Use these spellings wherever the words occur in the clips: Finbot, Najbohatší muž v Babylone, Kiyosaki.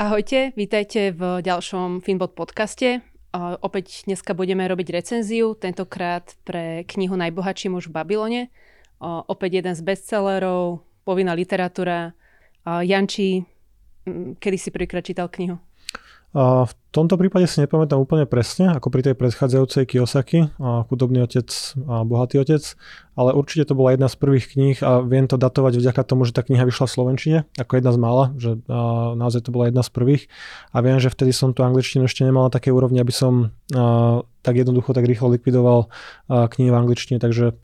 Ahojte, vítajte v ďalšom Finbot podcaste. Opäť dneska budeme robiť recenziu, tentokrát pre knihu Najbohatší muž v Babylone. Opäť jeden z bestsellerov, povinná literatúra. Janči, kedy si prvýkrát čítal knihu? V tomto prípade si nepamätám úplne presne, ako pri tej predchádzajúcej Kiyosaki, Chudobný otec a Bohatý otec, ale určite to bola jedna z prvých kníh a viem to datovať vďaka tomu, že tá kniha vyšla v slovenčine, ako jedna z mála, že naozaj to bola jedna z prvých a viem, že vtedy som tú angličtinu ešte nemal na takej úrovni, aby som tak jednoducho, tak rýchlo likvidoval knihy v angličtine, takže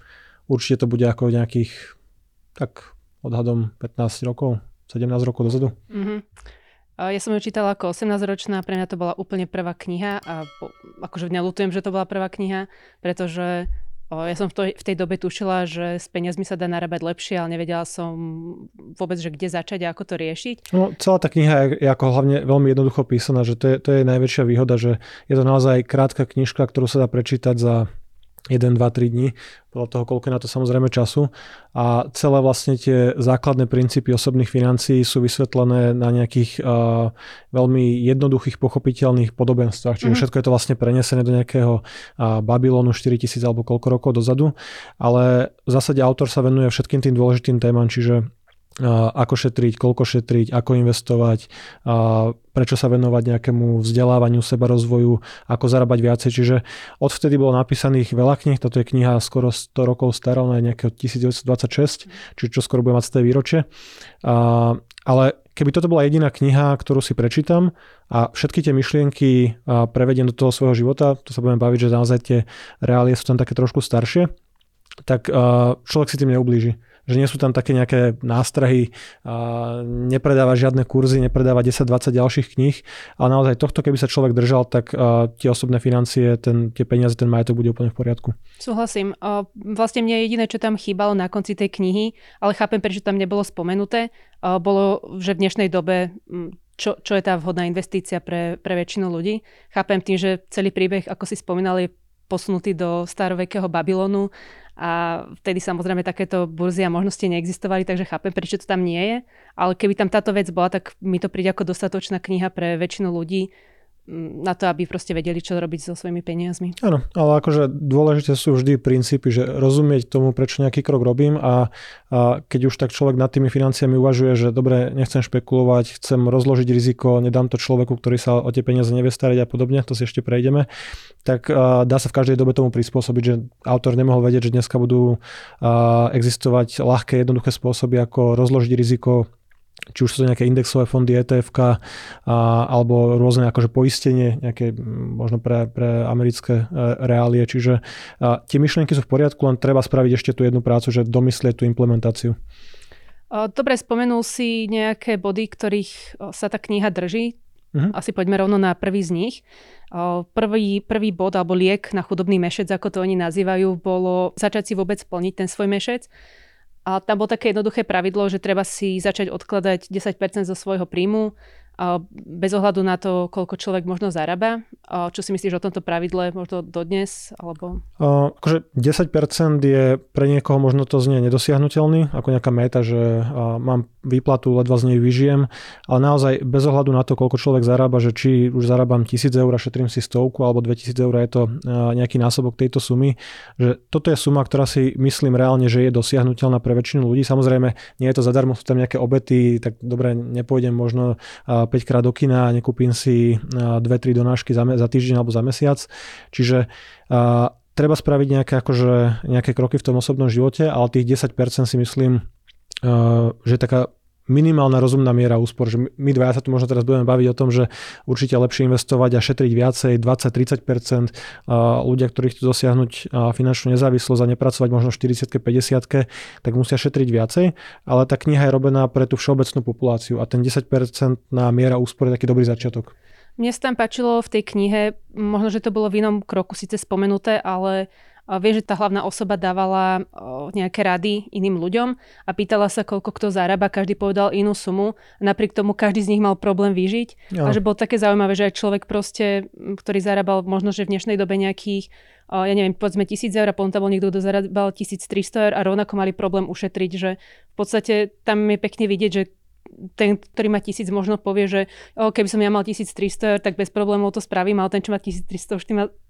určite to bude ako nejakých, tak odhadom 15 rokov, 17 rokov dozadu. Mm-hmm. Ja som ju čítala ako 18-ročná, pre mňa to bola úplne prvá kniha a akože neľutujem, že to bola prvá kniha, pretože ja som v tej dobe tušila, že s peniazmi sa dá narábať lepšie, ale nevedela som vôbec, že kde začať a ako to riešiť. No, celá tá kniha je ako hlavne veľmi jednoducho písaná, že to je najväčšia výhoda, že je to naozaj krátka knižka, ktorú sa dá prečítať za 1, 2, 3 dní, podľa toho, koľko je na to samozrejme času. A celé vlastne tie základné princípy osobných financií sú vysvetlené na nejakých veľmi jednoduchých, pochopiteľných podobenstvách. Čiže všetko je to vlastne prenesené do nejakého Babylonu 4000 alebo koľko rokov dozadu. Ale v zásade autor sa venuje všetkým tým dôležitým témam, čiže ako šetriť, koľko šetriť, ako investovať, prečo sa venovať nejakému vzdelávaniu, sebarozvoju, ako zarábať viacej. Čiže odvtedy bolo napísaných veľa kníh, toto je kniha skoro 100 rokov stará, ona je nejakého 1926, čiže čo skoro bude mať z tej výročie. Ale keby toto bola jediná kniha, ktorú si prečítam a všetky tie myšlienky prevediem do toho svojho života, to sa budeme baviť, že naozaj tie reálie sú tam také trošku staršie, tak človek si tým neublíži. Že nie sú tam také nejaké nástrahy, nepredáva žiadne kurzy, nepredáva 10-20 ďalších kníh, ale naozaj tohto, keby sa človek držal, tak tie osobné financie, tie peniaze, ten majetok bude úplne v poriadku. Súhlasím. Vlastne mne je jediné, čo tam chýbalo na konci tej knihy, ale chápem, prečo tam nebolo spomenuté, bolo, že v dnešnej dobe čo je tá vhodná investícia pre väčšinu ľudí. Chápem tým, že celý príbeh, ako si spomínali, posunutý do starovekého Babylonu a vtedy samozrejme takéto burzy a možnosti neexistovali, takže chápem, prečo to tam nie je. Ale keby tam táto vec bola, tak mi to príde ako dostatočná kniha pre väčšinu ľudí na to, aby proste vedeli, čo robiť so svojimi peniazmi. Áno, ale akože dôležité sú vždy princípy, že rozumieť tomu, prečo nejaký krok robím a keď už tak človek nad tými financiami uvažuje, že dobre, nechcem špekulovať, chcem rozložiť riziko, nedám to človeku, ktorý sa o tie peniaze nevie starať a podobne, to si ešte prejdeme, tak dá sa v každej dobe tomu prispôsobiť, že autor nemohol vedieť, že dneska budú existovať ľahké, jednoduché spôsoby, ako rozložiť riziko, či už sú to nejaké indexové fondy, ETF-ka alebo rôzne akože poistenie, nejaké možno pre americké reálie. Čiže tie myšlienky sú v poriadku, len treba spraviť ešte tú jednu prácu, že domyslieť tú implementáciu. Dobre, spomenul si nejaké body, ktorých sa tá kniha drží. Asi poďme rovno na prvý z nich. Prvý bod alebo liek na chudobný mešec, ako to oni nazývajú, bolo začať si vôbec plniť ten svoj mešec. A tam bolo také jednoduché pravidlo, že treba si začať odkladať 10% zo svojho príjmu bez ohľadu na to, koľko človek možno zarába. Čo si myslíš o tomto pravidle možno dodnes? Alebo... Akože 10% je pre niekoho možno to znie nedosiahnuteľný, ako nejaká méta, že mám výplatu, ledva z nej vyžijem, ale naozaj bez ohľadu na to, koľko človek zarába, že či už zarábam 1000 eur, šetrím si 100 alebo 2000 eur, je to nejaký násobok tejto sumy, že toto je suma, ktorá si myslím reálne, že je dosiahnuteľná pre väčšinu ľudí. Samozrejme, nie je to zadarmo, sú tam nejaké obety, tak dobre, nepôjdem možno 5-krát do kina a nekúpim si 2-3 donášky za týždeň alebo za mesiac. Čiže treba spraviť nejaké kroky v tom osobnom živote, ale tých 10% si myslím, že taká minimálna rozumná miera úspor. Že my dvaja sa tu možno teraz budeme baviť o tom, že určite lepšie investovať a šetriť viacej, 20-30%. Ľudia, ktorí chcú dosiahnuť finančnú nezávislosť a nepracovať možno 40-50, tak musia šetriť viacej. Ale tá kniha je robená pre tú všeobecnú populáciu a ten 10% miera úspor je taký dobrý začiatok. Mne sa tam páčilo v tej knihe, možno, že to bolo v inom kroku síce spomenuté, ale viem, že tá hlavná osoba dávala nejaké rady iným ľuďom a pýtala sa, koľko kto zarába, každý povedal inú sumu. Napriek tomu každý z nich mal problém vyžiť. A že bolo také zaujímavé, že aj človek proste, ktorý zarábal možno, že v dnešnej dobe nejakých, ja neviem, povedzme 1000 eur a potom tam bol niekto, kto zarábal 1300 eur a rovnako mali problém ušetriť, že v podstate tam je pekne vidieť, že ten, ktorý má 1000, možno povie, že keby som ja mal 1300, tak bez problémov to spravím, ale ten, čo má 1300,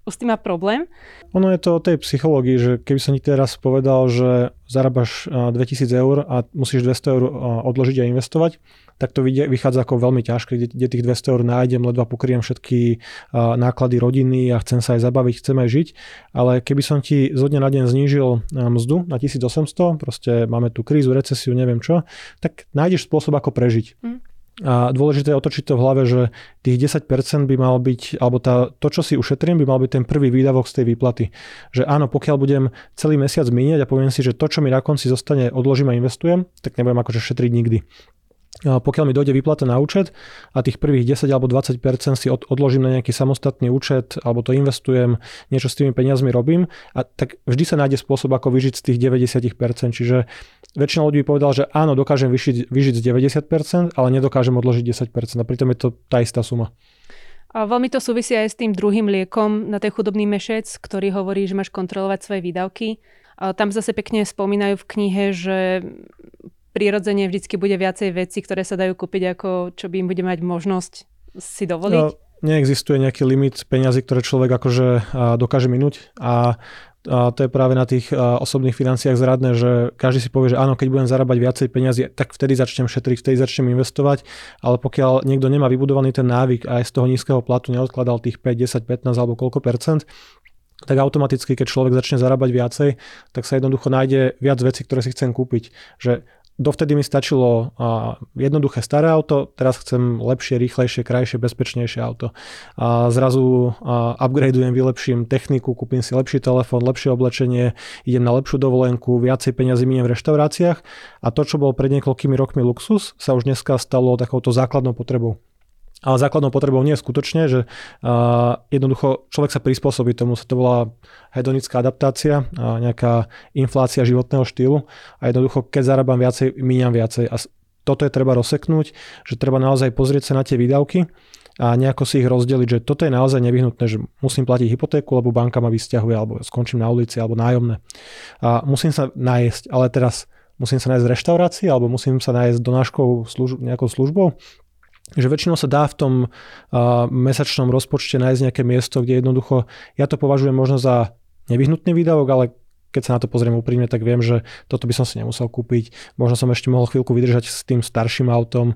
už tým má problém. Ono je to o tej psychológii, že keby som ti teraz povedal, že zarábaš 2000 € a musíš 200 € odložiť a investovať, tak to vychádza ako veľmi ťažké, kde tých 200 € nájdem, ledva pokriem všetky náklady rodiny a chcem sa aj zabaviť, chcem aj žiť, ale keby som ti zo dňa na deň znížil mzdu na 1800, proste máme tu krízu, recesiu, neviem čo, tak nájdeš spôsob, ako prežiť. A dôležité je otočiť to v hlave, že tých 10% by mal byť, alebo to, čo si ušetrím, by mal byť ten prvý výdavok z tej výplaty. Že áno, pokiaľ budem celý mesiac míňať a poviem si, že to, čo mi na konci zostane, odložím a investujem, tak nebudem akože šetriť nikdy. A pokiaľ mi dojde výplata na účet a tých prvých 10 alebo 20% si odložím na nejaký samostatný účet alebo to investujem, niečo s tými peniazmi robím, a tak vždy sa nájde spôsob, ako vyžiť z tých 90%. Čiže väčšina ľudí by povedala, že áno, dokážem vyžiť z 90%, ale nedokážem odložiť 10%. A pritom je to tá istá suma. A veľmi to súvisí aj s tým druhým liekom na ten chudobný mešec, ktorý hovorí, že máš kontrolovať svoje výdavky. A tam zase pekne spomínajú v knihe, že prirodzene vždycky bude viacej vecí, ktoré sa dajú kúpiť, ako čo by im bude mať možnosť si dovoliť? No, neexistuje nejaký limit peňazí, ktoré človek akože dokáže minúť a to je práve na tých osobných financiách zradné, že každý si povie, že áno, keď budem zarábať viacej peniazy, tak vtedy začnem šetriť, vtedy začnem investovať, ale pokiaľ niekto nemá vybudovaný ten návyk a aj z toho nízkeho platu neodkladal tých 5, 10, 15 alebo koľko percent, tak automaticky, keď človek začne zarábať viacej, tak sa jednoducho nájde viac vecí, ktoré si chcem kúpiť, že dovtedy mi stačilo jednoduché staré auto, teraz chcem lepšie, rýchlejšie, krajšie, bezpečnejšie auto. A zrazu upgradujem, vylepším techniku, kúpim si lepší telefón, lepšie oblečenie, idem na lepšiu dovolenku, viacej peňazí miniem v reštauráciách a to, čo bolo pred niekoľkými rokmi luxus, sa už dneska stalo takouto základnou potrebou. Ale základnou potrebou nie je skutočne, že jednoducho človek sa prispôsobí tomu, sa to bola hedonická adaptácia, nejaká inflácia životného štýlu a jednoducho keď zarábam viacej, míňam viacej a toto je treba rozseknúť, že treba naozaj pozrieť sa na tie výdavky a nejako si ich rozdeliť, že toto je naozaj nevyhnutné, že musím platiť hypotéku, lebo banka ma vysťahuje, alebo skončím na ulici, alebo nájomné. A musím sa nájsť, ale teraz musím sa nájsť v reštaurácii, alebo musím sa nájsť donáškou nejakou službou. Že väčšinou sa dá v tom mesačnom rozpočte nájsť nejaké miesto, kde jednoducho, ja to považujem možno za nevyhnutný výdavok, ale keď sa na to pozriem úprimne, tak viem, že toto by som si nemusel kúpiť. Možno som ešte mohol chvíľku vydržať s tým starším autom.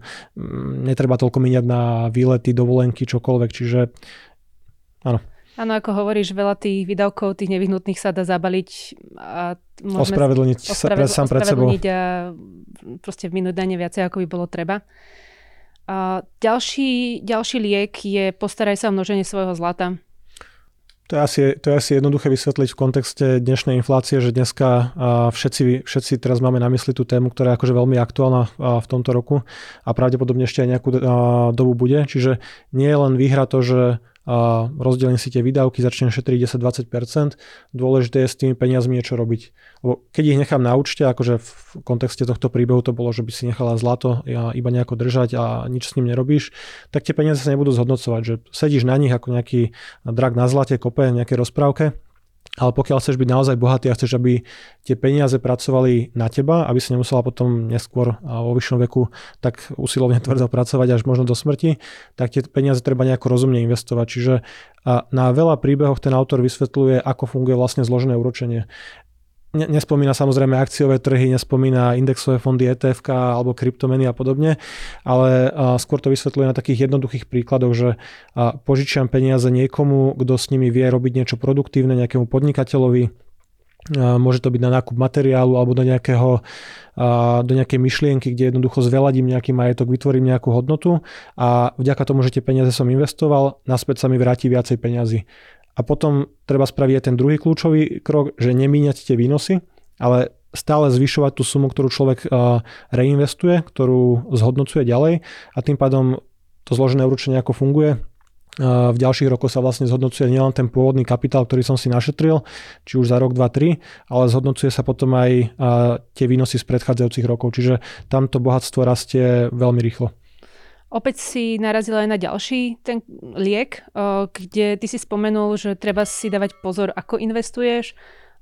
Netreba toľko míňať na výlety, dovolenky, čokoľvek, čiže áno. Áno, ako hovoríš, veľa tých výdavkov, tých nevyhnutných sa dá zabaliť a ospravedlniť a proste minúť na ne viacej, ako by bolo treba. A ďalší liek je postaraj sa o množenie svojho zlata. To je asi jednoduché vysvetliť v kontexte dnešnej inflácie, že dneska všetci teraz máme na mysli tú tému, ktorá je akože veľmi aktuálna v tomto roku a pravdepodobne ešte aj nejakú dobu bude. Čiže nie je len výhra to, že rozdelím si tie výdavky, začnem šetriť 10-20%. Dôležité je s tými peniazmi niečo robiť. Lebo keď ich nechám na účte, akože v kontexte tohto príbehu to bolo, že by si nechala zlato iba nejako držať a nič s ním nerobíš, tak tie peniaze sa nebudú zhodnocovať, že sedíš na nich ako nejaký drak na zlate, kope, nejaké rozprávke. Ale pokiaľ chceš byť naozaj bohatý a chceš, aby tie peniaze pracovali na teba, aby si nemusela potom neskôr vo vyššom veku tak usilovne tvrdo pracovať až možno do smrti, tak tie peniaze treba nejako rozumne investovať. Čiže na veľa príbehoch ten autor vysvetľuje, ako funguje vlastne zložené úročenie. Nespomína samozrejme akciové trhy, nespomína indexové fondy ETF-ka alebo kryptomeny a podobne, ale skôr to vysvetľuje na takých jednoduchých príkladoch, že požičiam peniaze niekomu, kto s nimi vie robiť niečo produktívne, nejakému podnikateľovi, môže to byť na nákup materiálu alebo do nejakej myšlienky, kde jednoducho zveladím nejaký majetok, vytvorím nejakú hodnotu a vďaka tomu, že tie peniaze som investoval, naspäť sa mi vráti viacej peniazy. A potom treba spraviť aj ten druhý kľúčový krok, že nemíňať tie výnosy, ale stále zvyšovať tú sumu, ktorú človek reinvestuje, ktorú zhodnocuje ďalej a tým pádom to zložené úročenie ako funguje. V ďalších rokoch sa vlastne zhodnocuje nielen ten pôvodný kapitál, ktorý som si našetril, či už za rok, 2, 3, ale zhodnocuje sa potom aj tie výnosy z predchádzajúcich rokov, čiže tamto bohatstvo rastie veľmi rýchlo. Opäť si narazila aj na ďalší ten liek, kde ty si spomenul, že treba si dávať pozor, ako investuješ.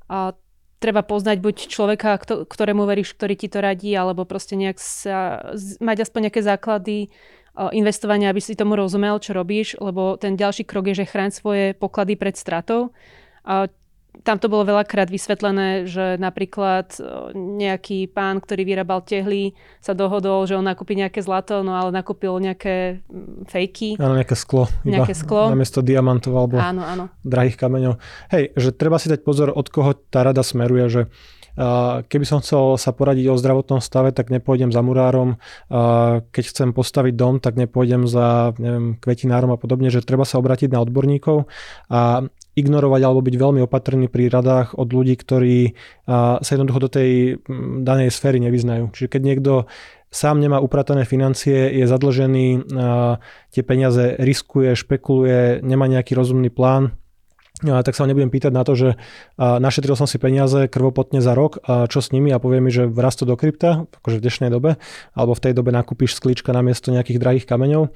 A treba poznať buď človeka, ktorému veríš, ktorý ti to radí, alebo proste nejak sa, mať aspoň nejaké základy investovania, aby si tomu rozumel, čo robíš, lebo ten ďalší krok je, že chráň svoje poklady pred stratou. Tam to bolo veľakrát vysvetlené, že napríklad nejaký pán, ktorý vyrábal tehly, sa dohodol, že on nakúpi nejaké zlato, no ale nakúpil nejaké fejky. Áno, nejaké sklo. Nejaké sklo. Namiesto diamantov alebo áno. drahých kameňov. Hej, že treba si dať pozor, od koho tá rada smeruje, že keby som chcel sa poradiť o zdravotnom stave, tak nepôjdem za murárom. Keď chcem postaviť dom, tak nepôjdem za kvetinárom a podobne, že treba sa obrátiť na odborníkov a ignorovať alebo byť veľmi opatrný pri radách od ľudí, ktorí sa jednoducho do tej danej sféry nevyznajú. Čiže keď niekto sám nemá upratané financie, je zadlžený, tie peniaze riskuje, špekuluje, nemá nejaký rozumný plán, tak sa ho nebudem pýtať na to, že našetril som si peniaze krvopotne za rok, čo s nimi, a povie mi, že vraz to do krypta, akože v dnešnej dobe, alebo v tej dobe nakúpiš sklíčka namiesto nejakých drahých kameňov.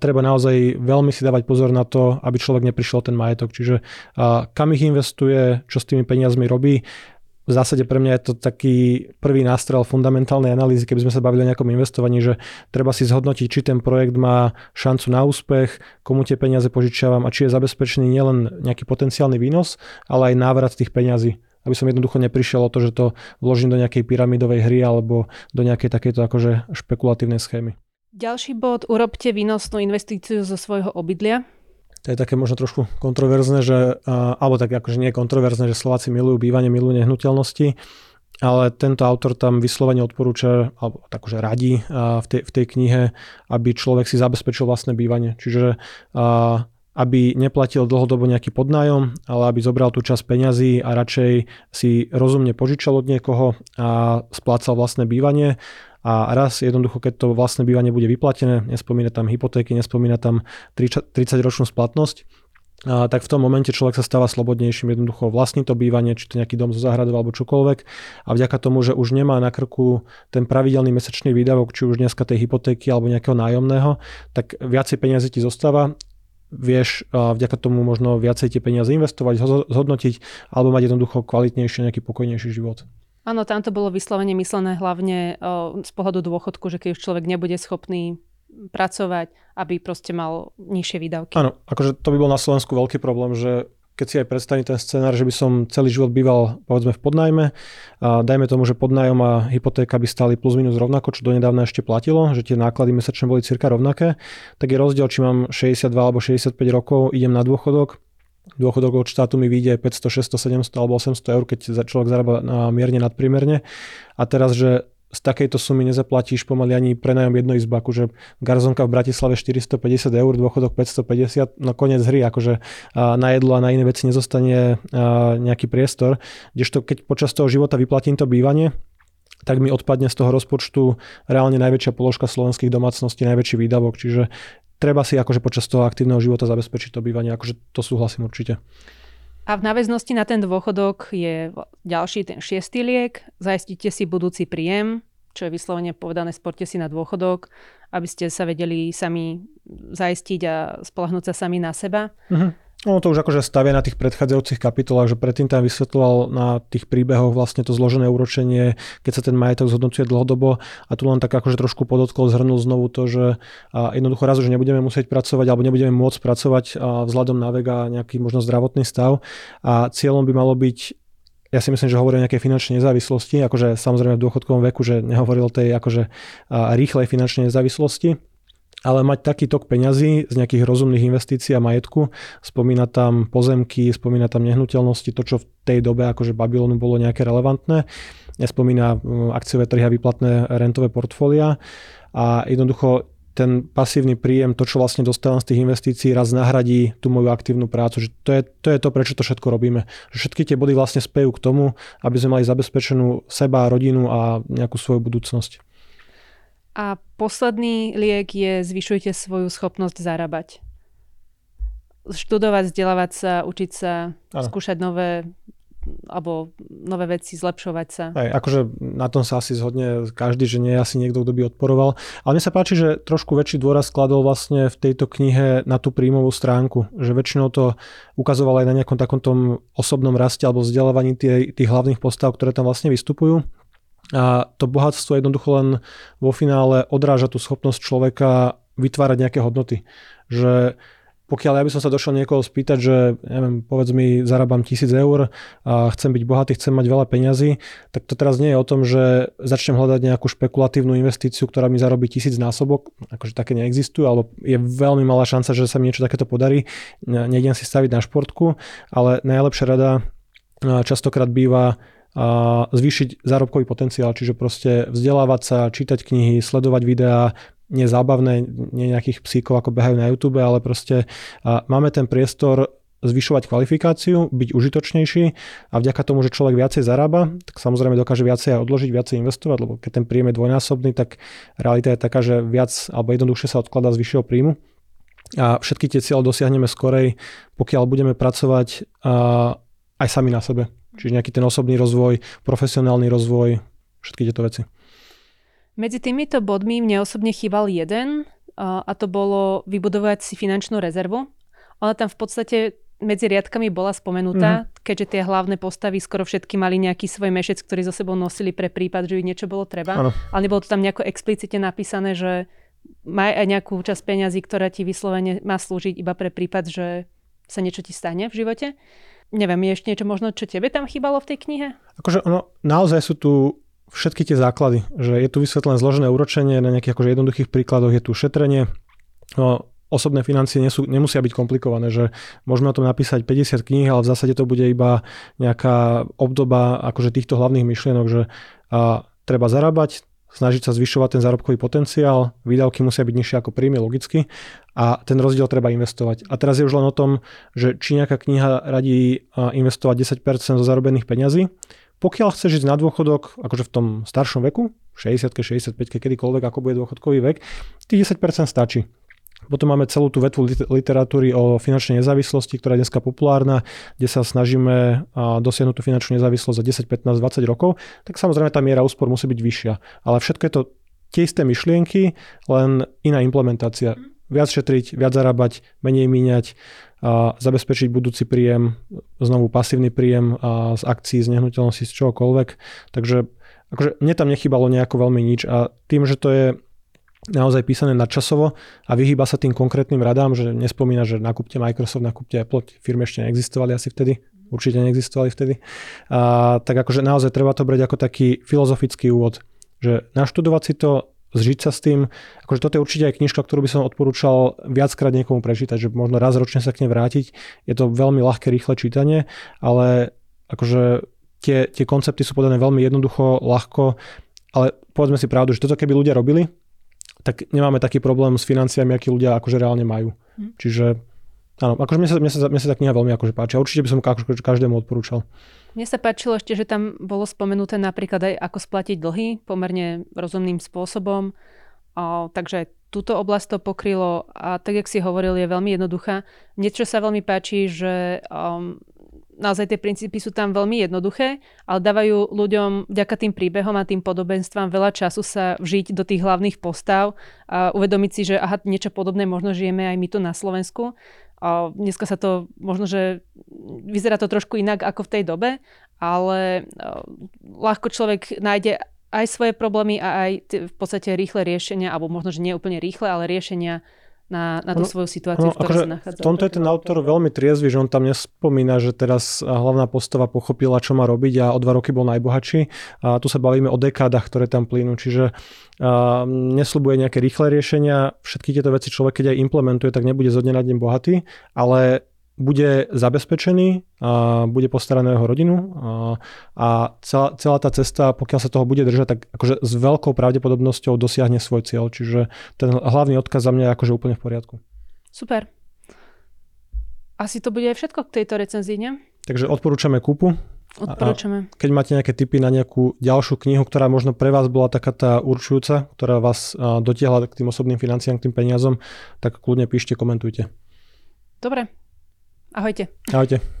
Treba naozaj veľmi si dávať pozor na to, aby človek neprišiel ten majetok. Čiže kam ich investuje, čo s tými peniazmi robí. V zásade pre mňa je to taký prvý nástrel fundamentálnej analýzy, keby sme sa bavili o nejakom investovaní, že treba si zhodnotiť, či ten projekt má šancu na úspech, komu tie peniaze požičiavam a či je zabezpečený nielen nejaký potenciálny výnos, ale aj návrat tých peňazí. Aby som jednoducho neprišiel o to, že to vložím do nejakej pyramidovej hry alebo do nejakej takejto akože špekulatívnej schémy. Ďalší bod, urobte výnosnú investíciu zo svojho obydlia. To je také možno trošku kontroverzné, že, alebo tak akože nie je kontroverzné, že Slováci milujú bývanie, milujú nehnuteľnosti, ale tento autor tam vyslovene odporúča, alebo takže radí v tej knihe, aby človek si zabezpečil vlastné bývanie. Čiže aby neplatil dlhodobo nejaký podnájom, ale aby zobral tú časť peňazí a radšej si rozumne požičal od niekoho a splácal vlastné bývanie. A raz jednoducho, keď to vlastné bývanie bude vyplatené, nespomína tam hypotéky, nespomína tam 30-ročnú splatnosť, tak v tom momente človek sa stáva slobodnejším, jednoducho vlastní to bývanie, či to nejaký dom zo záhrady alebo čokoľvek, a vďaka tomu, že už nemá na krku ten pravidelný mesačný výdavok, či už dneska tej hypotéky alebo nejakého nájomného, tak viacej peniazy ti zostáva, vieš vďaka tomu možno viacej tie peniaze investovať, zhodnotiť alebo mať jednoducho kvalitnejší, nejaký pokojnejší život. Áno, tam to bolo vyslovene myslené hlavne z pohľadu dôchodku, že keď už človek nebude schopný pracovať, aby proste mal nižšie výdavky. Áno, akože to by bol na Slovensku veľký problém, že keď si aj predstavím ten scenár, že by som celý život býval, povedzme, v podnájme, a dajme tomu, že podnájom a hypotéka by stáli plus minus rovnako, čo donedávna ešte platilo, že tie náklady mesačne boli cirka rovnaké, tak je rozdiel, či mám 62 alebo 65 rokov, idem na dôchodok od štátu mi vyjde 500, 600, 700 alebo 800 eur, keď človek zarába mierne nadprimerne. A teraz, že z takejto sumy nezaplatíš pomaly ani prenájom jednej izby, akože garzonka v Bratislave 450 eur, dôchodok 550, no koniec hry, akože na jedlo a na iné veci nezostane nejaký priestor. Kdežto keď počas toho života vyplatím to bývanie, tak mi odpadne z toho rozpočtu reálne najväčšia položka slovenských domácností, najväčší výdavok, čiže treba si akože počas toho aktívneho života zabezpečiť to bývanie, akože to súhlasím určite. A v náväznosti na ten dôchodok je ďalší, ten 6. liek. Zajistite si budúci príjem, čo je vyslovene povedané, sporte si na dôchodok, aby ste sa vedeli sami zaistiť a spolahnúť sa sami na seba. No to už akože stavia na tých predchádzajúcich kapitolách, že predtým tam vysvetľoval na tých príbehoch vlastne to zložené úročenie, keď sa ten majetok zhodnocuje dlhodobo, a tu len tak akože trošku podotkol, zhrnul znovu to, že jednoducho raz už nebudeme musieť pracovať alebo nebudeme môcť pracovať vzhľadom na vek a nejaký možno zdravotný stav, a cieľom by malo byť, ja si myslím, že hovoril o nejakej finančnej nezávislosti, akože samozrejme v dôchodkovom veku, že nehovoril o tej akože rýchlej finančnej nezávislosti, ale mať taký tok peňazí z nejakých rozumných investícií a majetku. Spomína tam pozemky, spomína tam nehnuteľnosti, to, čo v tej dobe akože Babylonu bolo nejaké relevantné. Nespomína akciové trhy a výplatné rentové portfólia. A jednoducho ten pasívny príjem, to, čo vlastne dostávam z tých investícií, raz nahradí tú moju aktívnu prácu. Že to je to, prečo to všetko robíme. Že všetky tie body vlastne spejú k tomu, aby sme mali zabezpečenú seba, rodinu a nejakú svoju budúcnosť. A posledný liek je zvyšujte svoju schopnosť zarábať. Študovať, vzdelávať sa, učiť sa, skúšať nové alebo nové veci, zlepšovať sa. Hej, akože na tom sa asi zhodne každý, že nie je asi niekto, kto by odporoval. Ale mne sa páči, že trošku väčší dôraz skladol vlastne v tejto knihe na tú príjmovú stránku, že väčšinou to ukazoval aj na nejakom takom tom osobnom raste alebo vzdelávaní tých hlavných postav, ktoré tam vlastne vystupujú. A to bohatstvo jednoducho len vo finále odráža tú schopnosť človeka vytvárať nejaké hodnoty. Že pokiaľ ja by som sa došiel niekoho spýtať, že neviem, povedz mi, zarábam 1000 eur a chcem byť bohatý, chcem mať veľa peňazí, tak to teraz nie je o tom, že začnem hľadať nejakú špekulatívnu investíciu, ktorá mi zarobí 1000 násobok, akože také neexistujú, alebo je veľmi malá šanca, že sa mi niečo takéto podarí. Nejdem si staviť na športku, ale najlepšia rada častokrát býva zvýšiť zárobkový potenciál, čiže proste vzdelávať sa, čítať knihy, sledovať videá, nie zábavné, nie nejakých psíkov, ako behajú na YouTube, ale proste máme ten priestor zvyšovať kvalifikáciu, byť užitočnejší a vďaka tomu, že človek viacej zarába, tak samozrejme dokáže viacej odložiť, viacej investovať, lebo keď ten príjem je dvojnásobný, tak realita je taká, že viac alebo jednoduchšie sa odkladá z vyššieho príjmu. A všetky tie cieľe dosiahneme skorej, pokiaľ budeme pracovať aj sami na sebe. Čiže nejaký ten osobný rozvoj, profesionálny rozvoj, všetky tieto veci. Medzi týmito bodmi mne osobne chýbal jeden a to bolo vybudovať si finančnú rezervu. Ona tam v podstate medzi riadkami bola spomenutá, keďže tie hlavné postavy skoro všetky mali nejaký svoj mešec, ktorý so sebou nosili pre prípad, že by niečo bolo treba. Ano. Ale nebolo to tam nejako explicitne napísané, že má aj nejakú časť peňazí, ktorá ti vyslovene má slúžiť iba pre prípad, že sa niečo ti stane v živote. Neviem, je ešte niečo možno, čo tebe tam chýbalo v tej knihe? Akože ono, naozaj sú tu všetky tie základy, že je tu vysvetlené zložené úročenie na nejakých akože jednoduchých príkladoch, je tu šetrenie. No, osobné financie nemusia byť komplikované, že môžeme o tom napísať 50 kníh, ale v zásade to bude iba nejaká obdoba akože týchto hlavných myšlienok, že treba zarábať, snažiť sa zvyšovať ten zárobkový potenciál, výdavky musia byť nižšie ako príjmy, logicky, a ten rozdiel treba investovať. A teraz je už len o tom, že či nejaká kniha radí investovať 10% zo zarobených peňazí. Pokiaľ chceš ísť na dôchodok, akože v tom staršom veku, 60-ke, 65-ke, kedykoľvek, ako bude dôchodkový vek, tých 10% stačí. Potom máme celú tú vetvu literatúry o finančnej nezávislosti, ktorá je dneska populárna, kde sa snažíme dosiahnuť tú finančnú nezávislosť za 10, 15, 20 rokov, tak samozrejme tá miera úspor musí byť vyššia. Ale všetko je to tie isté myšlienky, len iná implementácia. Viac šetriť, viac zarábať, menej míňať, zabezpečiť budúci príjem, znovu pasívny príjem z akcií, z nehnuteľnosti, z čohokoľvek. Takže akože mne tam nechýbalo nejako veľmi nič a tým, že to je naozaj písané nadčasovo a vyhýba sa tým konkrétnym radám, že nespomína, že nakúpte Microsoft, nakúpte Apple, firmy ešte neexistovali asi vtedy, určite neexistovali vtedy. Tak akože naozaj treba to brať ako taký filozofický úvod, že naštudovať si to, zžiť sa s tým. Akože toto je určite aj knižka, ktorú by som odporúčal viackrát niekomu prečítať, že možno raz ročne sa k nej vrátiť. Je to veľmi ľahké, rýchle čítanie, ale akože tie koncepty sú podané veľmi jednoducho, ľahko, ale povedzme si pravdu, že toto keby ľudia robili, tak nemáme taký problém s financiami, aký ľudia akože reálne majú. Čiže áno, akože mne sa tá kniha veľmi akože páči a určite by som každému odporúčal. Mne sa páčilo ešte, že tam bolo spomenuté napríklad aj ako splatiť dlhy pomerne rozumným spôsobom. Takže túto oblasť to pokrylo a tak, jak si hovoril, je veľmi jednoduchá. Niečo sa veľmi páči, že naozaj tie princípy sú tam veľmi jednoduché, ale dávajú ľuďom vďaka tým príbehom a tým podobenstvám veľa času sa vžiť do tých hlavných postav a uvedomiť si, že aha, niečo podobné možno žijeme aj my tu na Slovensku. A dneska sa to možno, že vyzerá to trošku inak ako v tej dobe, ale ľahko človek nájde aj svoje problémy a aj v podstate rýchle riešenia, alebo možno, že nie úplne rýchle, ale riešenia na tú svoju situáciu, v ktorej akože sa nachádza. V tomto je ten autor veľmi triezvy, že on tam nespomína, že teraz hlavná postava pochopila, čo má robiť a o 2 roky bol najbohatší. A tu sa bavíme o dekádach, ktoré tam plynú, čiže nesľubuje nejaké rýchle riešenia. Všetky tieto veci človek, keď aj implementuje, tak nebude zo dňa na deň bohatý, ale bude zabezpečený, bude postarané o jeho rodinu a celá tá cesta, pokiaľ sa toho bude držať, tak akože s veľkou pravdepodobnosťou dosiahne svoj cieľ. Čiže ten hlavný odkaz za mňa je akože úplne v poriadku. Super. Asi to bude aj všetko k tejto recenzii, nie? Takže odporúčame kúpu. Odporúčame. Keď máte nejaké tipy na nejakú ďalšiu knihu, ktorá možno pre vás bola taká tá určujúca, ktorá vás dotiahla k tým osobným financiám, k tým peniazom, tak kľudne píšte, komentujte. Dobre. Ahojte. Ahojte.